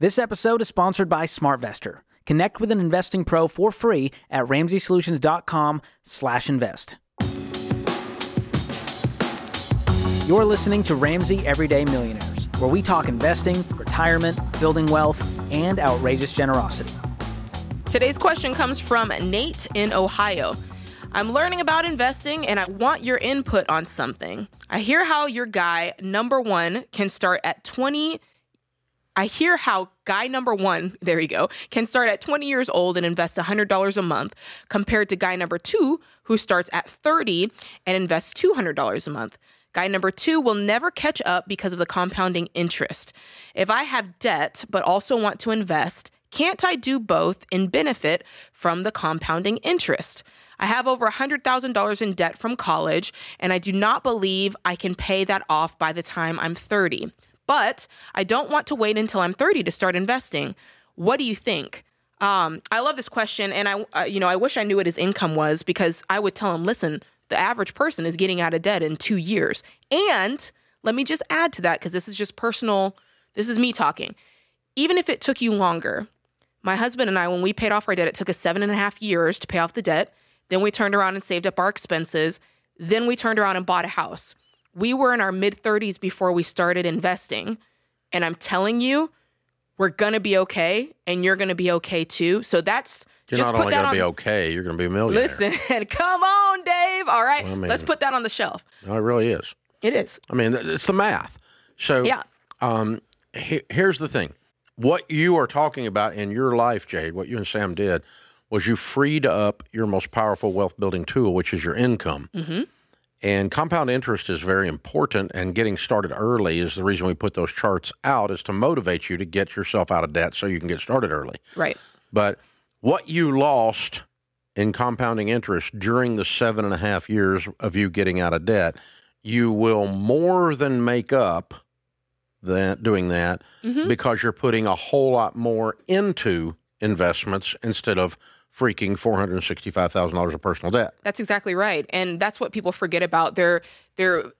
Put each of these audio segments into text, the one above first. This episode is sponsored by SmartVestor. Connect with an investing pro for free at ramseysolutions.com/invest. You're listening to Ramsey Everyday Millionaires, where we talk investing, retirement, building wealth, and outrageous generosity. Today's question comes from Nate in Ohio. I'm learning about investing and I want your input on something. I hear how guy number one, there you go, can start at 20 years old and invest $100 a month compared to guy number two, who starts at 30 and invests $200 a month. Guy number two will never catch up because of the compounding interest. If I have debt but also want to invest, can't I do both and benefit from the compounding interest? I have over $100,000 in debt from college, and I do not believe I can pay that off by the time I'm 30. But I don't want to wait until I'm 30 to start investing. What do you think? I love this question, and I wish I knew what his income was, because I would tell him, listen, the average person is getting out of debt in 2 years. And let me just add to that, because this is just personal. This is me talking. Even if it took you longer, my husband and I, when we paid off our debt, it took us 7.5 years to pay off the debt. Then we turned around and saved up our expenses. Then we turned around and bought a house. We were in our mid-30s before we started investing. And I'm telling you, we're going to be okay, and you're going to be okay too. So that's just put that on. You're not only going to be okay, you're going to be a millionaire. Listen, come on, Dave. All right, well, let's put that on the shelf. No, it really is. It is. I mean, it's the math. So yeah. Here's the thing. What you are talking about in your life, Jade, what you and Sam did, was you freed up your most powerful wealth-building tool, which is your income. Mm-hmm. And compound interest is very important, and getting started early is the reason we put those charts out, is to motivate you to get yourself out of debt so you can get started early. Right. But what you lost in compounding interest during the 7.5 years of you getting out of debt, you will more than make up doing that mm-hmm. because you're putting a whole lot more into investments instead of freaking $465,000 of personal debt. That's exactly right. And that's what people forget about. They're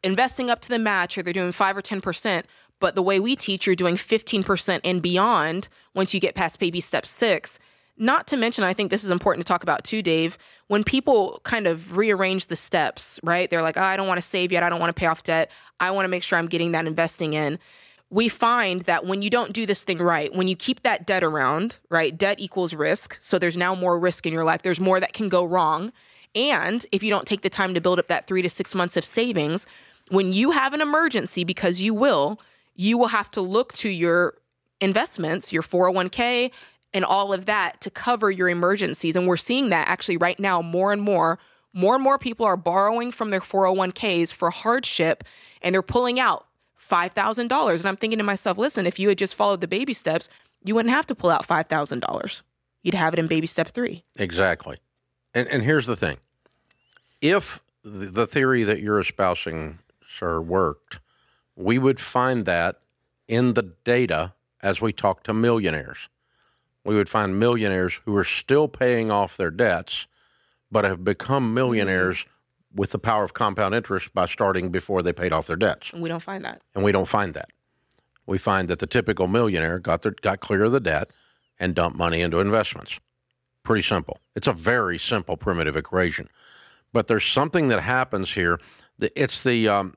investing up to the match, or they're doing 5 or 10%. But the way we teach, you're doing 15% and beyond once you get past baby step 6. Not to mention, I think this is important to talk about too, Dave, when people kind of rearrange the steps, right? They're like, oh, I don't want to save yet. I don't want to pay off debt. I want to make sure I'm getting that investing in. We find that when you don't do this thing right, when you keep that debt around, right, debt equals risk. So there's now more risk in your life. There's more that can go wrong. And if you don't take the time to build up that 3 to 6 months of savings, when you have an emergency, because you will have to look to your investments, your 401k and all of that to cover your emergencies. And we're seeing that actually right now more and more people are borrowing from their 401ks for hardship, and they're pulling out $5,000. And I'm thinking to myself, listen, if you had just followed the baby steps, you wouldn't have to pull out $5,000. You'd have it in baby step 3. Exactly. And here's the thing. If the theory that you're espousing, sir, worked, we would find that in the data as we talk to millionaires. We would find millionaires who are still paying off their debts, but have become millionaires mm-hmm. with the power of compound interest by starting before they paid off their debts. And we don't find that. We find that the typical millionaire got clear of the debt and dumped money into investments. Pretty simple. It's a very simple primitive equation. But there's something that happens here. It's the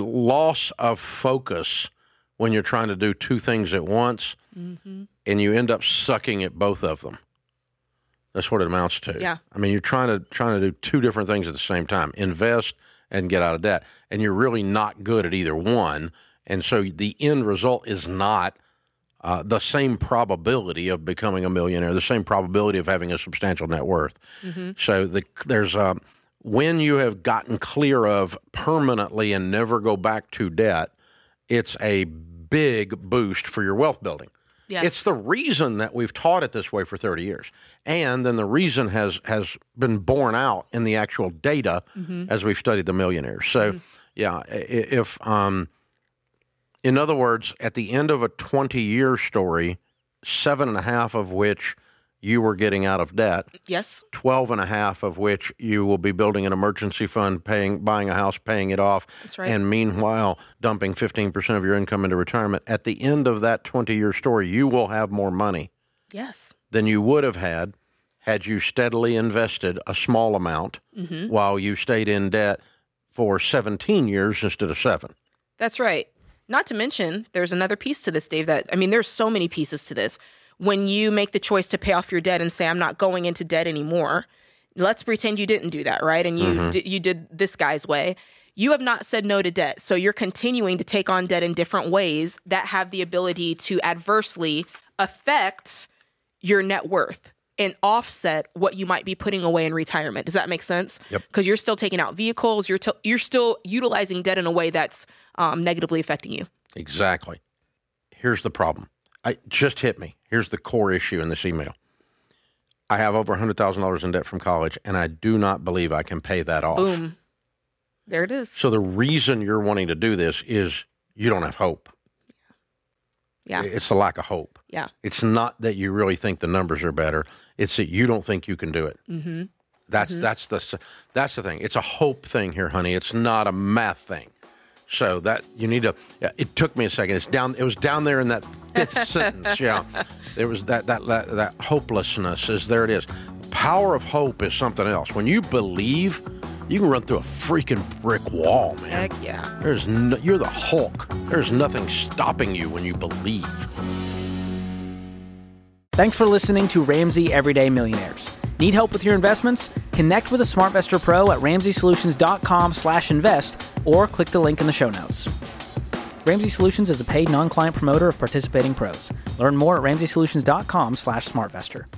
loss of focus when you're trying to do two things at once, mm-hmm. and you end up sucking at both of them. That's what it amounts to. Yeah. I mean, you're trying to do two different things at the same time, invest and get out of debt. And you're really not good at either one. And so the end result is not the same probability of becoming a millionaire, the same probability of having a substantial net worth. Mm-hmm. So there's when you have gotten clear of permanently and never go back to debt, it's a big boost for your wealth building. Yes. It's the reason that we've taught it this way for 30 years. And then the reason has been borne out in the actual data mm-hmm. as we've studied the millionaires. So, mm-hmm. yeah, if in other words, at the end of a 20-year story, 7.5 of which you were getting out of debt. Yes. 12 and a half of which you will be building an emergency fund, buying a house, paying it off. That's right. And meanwhile, dumping 15% of your income into retirement. At the end of that 20-year story, you will have more money. Yes. Than you would have had, had you steadily invested a small amount while you stayed in debt for 17 years instead of 7. That's right. Not to mention, there's another piece to this, Dave, that, I mean, there's so many pieces to this. When you make the choice to pay off your debt and say, I'm not going into debt anymore, let's pretend you didn't do that, right? And you you did this guy's way. You have not said no to debt. So you're continuing to take on debt in different ways that have the ability to adversely affect your net worth and offset what you might be putting away in retirement. Does that make sense? Yep. Because you're still taking out vehicles. You're still utilizing debt in a way that's negatively affecting you. Exactly. Here's the problem. Just hit me. Here's the core issue in this email. I have over $100,000 in debt from college, and I do not believe I can pay that off. Boom. There it is. So the reason you're wanting to do this is you don't have hope. Yeah. It's a lack of hope. Yeah. It's not that you really think the numbers are better. It's that you don't think you can do it. Mm-hmm. That's the thing. It's a hope thing here, honey. It's not a math thing. So that you need to. It took me a second. It was down there in that fifth sentence. Yeah. There was that hopelessness is there. It is. Power of hope is something else. When you believe, you can run through a freaking brick wall, man. Heck yeah. You're the Hulk. There's nothing stopping you when you believe. Thanks for listening to Ramsey Everyday Millionaires. Need help with your investments? Connect with a SmartVestor Pro at ramseysolutions.com/invest or click the link in the show notes. Ramsey Solutions is a paid non-client promoter of participating pros. Learn more at ramseysolutions.com/smartvestor.